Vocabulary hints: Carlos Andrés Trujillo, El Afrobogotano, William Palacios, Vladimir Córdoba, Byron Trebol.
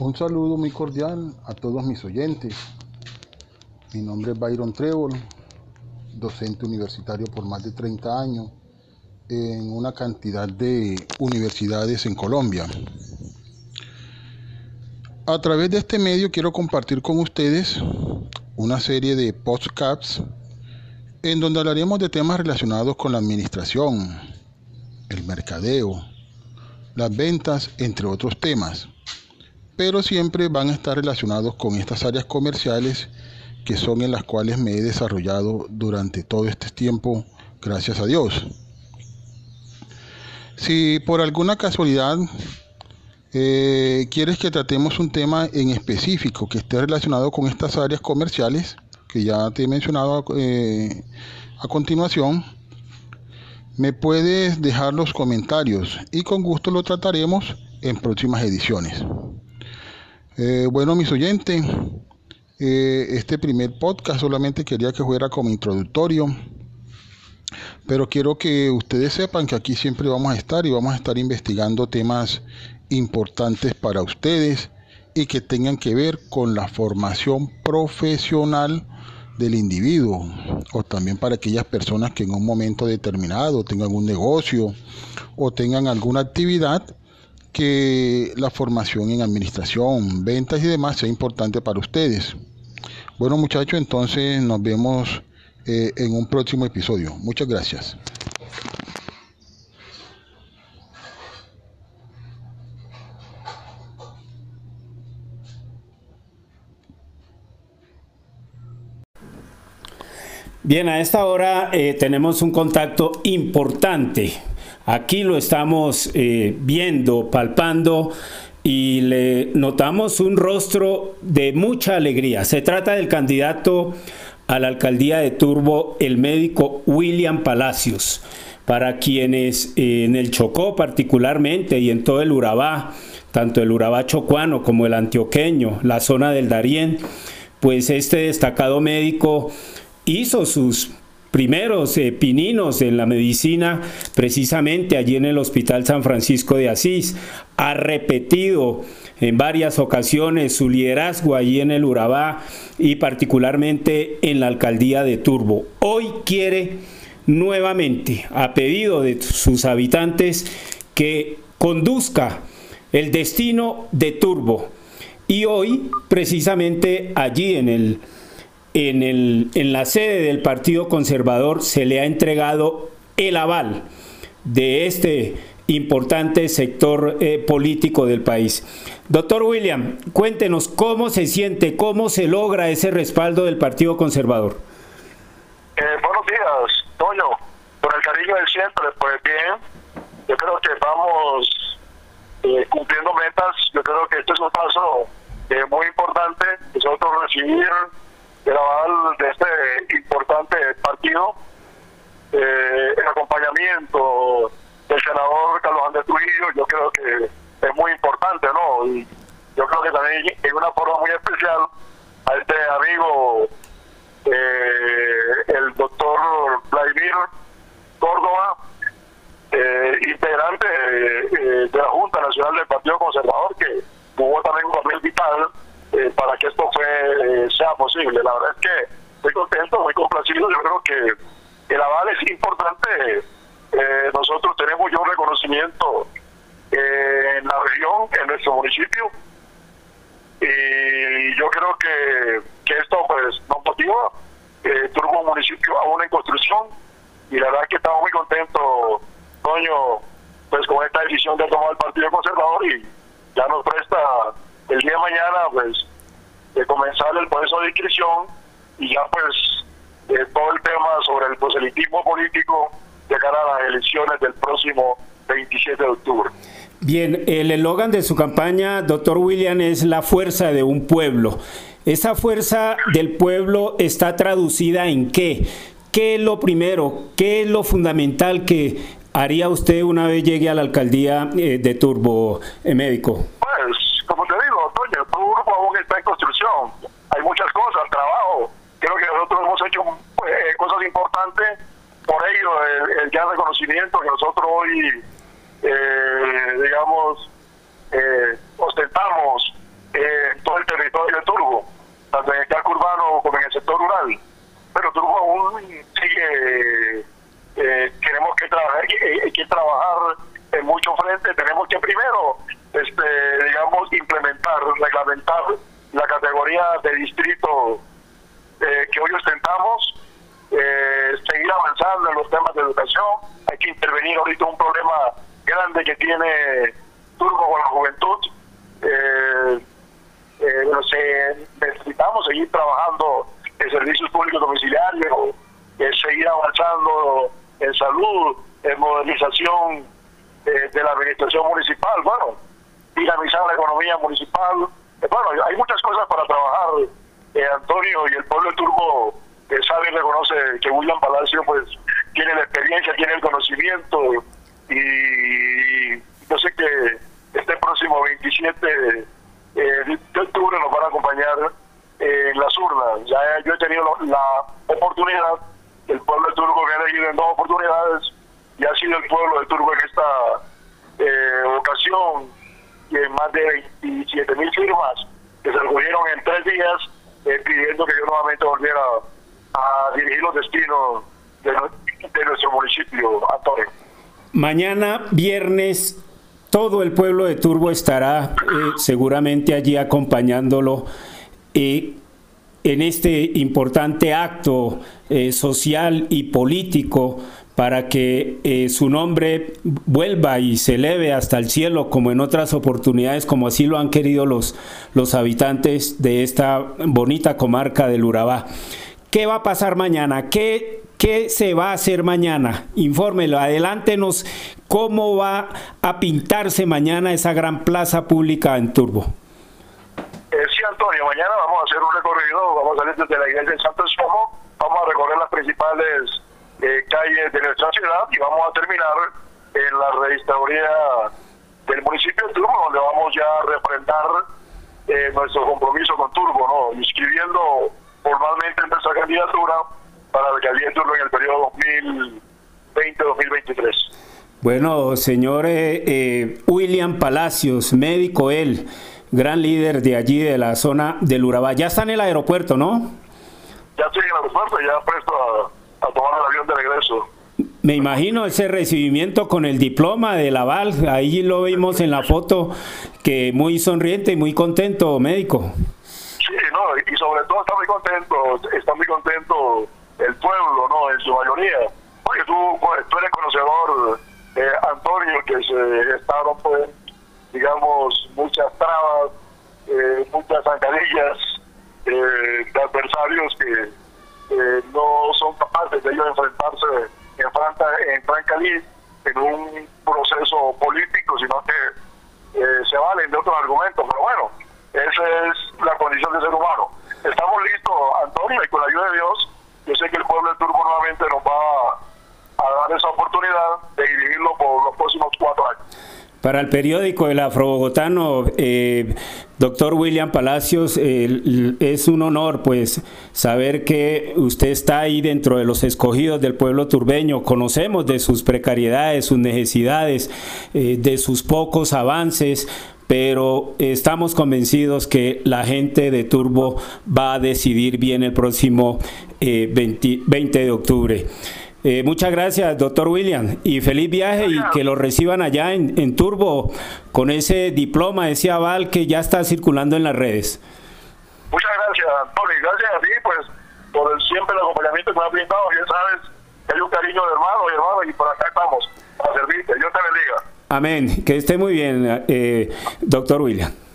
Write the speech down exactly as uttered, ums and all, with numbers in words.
Un saludo muy cordial a todos mis oyentes. Mi nombre es Byron Trebol, docente universitario por más de treinta años en una cantidad de universidades en Colombia. A través de este medio quiero compartir con ustedes una serie de podcasts en donde hablaremos de temas relacionados con la administración, el mercadeo, las ventas, entre otros temas, pero siempre van a estar relacionados con estas áreas comerciales que son en las cuales me he desarrollado durante todo este tiempo, gracias a Dios. Si por alguna casualidad eh, quieres que tratemos un tema en específico que esté relacionado con estas áreas comerciales, que ya te he mencionado eh, a continuación, me puedes dejar los comentarios y con gusto lo trataremos en próximas ediciones. Eh, bueno, mis oyentes, eh, este primer podcast solamente quería que fuera como introductorio, pero quiero que ustedes sepan que aquí siempre vamos a estar y vamos a estar investigando temas importantes para ustedes y que tengan que ver con la formación profesional del individuo, o también para aquellas personas que en un momento determinado tengan un negocio o tengan alguna actividad, que la formación en administración, ventas y demás sea importante para ustedes. Bueno, muchachos, entonces nos vemos eh, en un próximo episodio. Muchas gracias. Bien, a esta hora eh, tenemos un contacto importante. Aquí lo estamos eh, viendo, palpando y le notamos un rostro de mucha alegría. Se trata del candidato a la alcaldía de Turbo, el médico William Palacios. Para quienes eh, en el Chocó particularmente y en todo el Urabá, tanto el Urabá chocuano como el antioqueño, la zona del Darién, pues este destacado médico hizo sus primeros eh, pininos en la medicina precisamente allí en el Hospital San Francisco de Asís. Ha repetido en varias ocasiones su liderazgo allí en el Urabá y particularmente en la alcaldía de Turbo. Hoy quiere nuevamente, a pedido de sus habitantes, que conduzca el destino de Turbo. Y hoy precisamente allí en el En, el, en la sede del Partido Conservador se le ha entregado el aval de este importante sector eh, político del país. Doctor William, cuéntenos cómo se siente, cómo se logra ese respaldo del Partido Conservador. Eh, buenos días, Toño. Por el cariño de siempre, pues bien, yo creo que vamos eh, cumpliendo metas. Yo creo que este es un paso eh, muy importante. Nosotros recibir el aval de este importante partido, eh, el acompañamiento del senador Carlos Andrés Trujillo, yo creo que es muy importante, ¿no? Y yo creo que también en una forma muy especial a este amigo, eh, el doctor Vladimir Córdoba, eh, integrante eh, de la Junta Nacional del Partido Conservador, que jugó también un papel vital Eh, para que esto fue, eh, sea posible. La verdad es que estoy contento, muy complacido. Yo creo que el aval es importante. Eh, nosotros tenemos ya un reconocimiento eh, en la región, en nuestro municipio, y yo creo que, que esto pues nos motiva. Eh, Turbo, un municipio aún en construcción, y la verdad es que estamos muy contentos, Toño, pues con esta decisión que ha tomado el Partido Conservador, y ya nos presta el día de mañana, pues, de comenzar el proceso de inscripción, y ya, pues, eh, todo el tema sobre el proselitismo político de cara a las elecciones del próximo veintisiete de octubre. Bien, el eslogan de su campaña, doctor William, es la fuerza de un pueblo. ¿Esa fuerza del pueblo está traducida en qué? ¿Qué es lo primero? ¿Qué es lo fundamental que haría usted una vez llegue a la alcaldía eh, de Turbo, eh, médico? Pues, como te digo, Toño, el grupo aún está en construcción. Hay muchas cosas, trabajo. Creo que nosotros hemos hecho pues, cosas importantes. Por ello, el, el gran reconocimiento que nosotros hoy, eh, digamos, eh, ostentamos tanto en el casco urbano como en el sector rural. Pero Turbo aún sigue, eh, tenemos que trabajar, hay que trabajar en muchos frentes. Tenemos que primero, este, digamos, implementar, reglamentar la categoría de distrito eh, que hoy ostentamos, eh, seguir avanzando en los temas de educación. Hay que intervenir ahorita un problema grande que tiene Turbo con la juventud. Eh, eh, no sé, necesitamos seguir trabajando en servicios públicos domiciliarios, eh, seguir avanzando en salud, en modernización eh, de la administración municipal, bueno, dinamizar la economía municipal. Eh, bueno, hay muchas cosas para trabajar, eh, Antonio, y el pueblo turco eh, sabe y reconoce que William Palacios pues tiene la experiencia, tiene el conocimiento, y, y yo sé que este próximo veintisiete eh, de octubre nos van a acompañar eh, en las urnas. Ya yo he tenido la oportunidad, el pueblo de Turbo me ha elegido en dos oportunidades, y ha sido el pueblo de Turbo en esta eh, ocasión, que más de veintisiete mil firmas que se recogieron en tres días eh, pidiendo que yo nuevamente volviera a dirigir los destinos de, de nuestro municipio, Antonio. Mañana, viernes, todo el pueblo de Turbo estará eh, seguramente allí acompañándolo eh, en este importante acto eh, social y político para que eh, su nombre vuelva y se eleve hasta el cielo, como en otras oportunidades, como así lo han querido los, los habitantes de esta bonita comarca del Urabá. ¿Qué va a pasar mañana? ¿Qué, qué se va a hacer mañana? Infórmelo, adelántenos cómo va a pintarse mañana esa gran plaza pública en Turbo. Eh, sí, Antonio, mañana vamos a hacer un recorrido, vamos a salir desde la iglesia de Santo Escomo, vamos a recorrer las principales eh, calles de nuestra ciudad y vamos a terminar en la registraduría del municipio de Turbo, donde vamos ya a refrendar eh, nuestro compromiso con Turbo, ¿no? Inscribiendo formalmente en nuestra candidatura para la alcaldía de Turbo en el periodo dos mil veinte dos mil veintitrés. Bueno, señor eh, eh, William Palacios, médico él, gran líder de allí de la zona del Urabá. Ya está en el aeropuerto, ¿no? Ya estoy en el aeropuerto, ya presto a, a tomar el avión de regreso. Me imagino ese recibimiento con el diploma del aval, ahí lo vimos en la foto, que muy sonriente y muy contento, médico. Sí, no, y sobre todo está muy contento, está muy contento el pueblo, ¿no? En su mayoría. Porque tú, tú eres conocedor, eh, Antonio, que se estaban, pues, digamos, muchas trabas, eh, muchas zancadillas eh, de adversarios que eh, no son capaces de ellos enfrentarse en Franca, en Franca Lid, en un proceso político, sino que eh, se valen de otros argumentos, pero bueno. Esa es la condición de ser humano. Estamos listos, Antonio, y con la ayuda de Dios, yo sé que el pueblo de Turbo nuevamente nos va a dar esa oportunidad de vivirlo por los próximos cuatro años. Para el periódico El Afrobogotano, eh, doctor William Palacios, eh, es un honor pues saber que usted está ahí dentro de los escogidos del pueblo turbeño. Conocemos de sus precariedades, sus necesidades, eh, de sus pocos avances, pero estamos convencidos que la gente de Turbo va a decidir bien el próximo eh, veinte de octubre. Eh, muchas gracias, doctor William, y feliz viaje, y que lo reciban allá en, en Turbo con ese diploma, ese aval que ya está circulando en las redes. Muchas gracias, Antonio, y gracias a ti pues, por el, siempre el acompañamiento que me ha brindado. Ya sabes que hay un cariño de hermano y hermano, y por acá estamos, a servirte. Dios te bendiga. Amén. Que esté muy bien, eh, doctor William.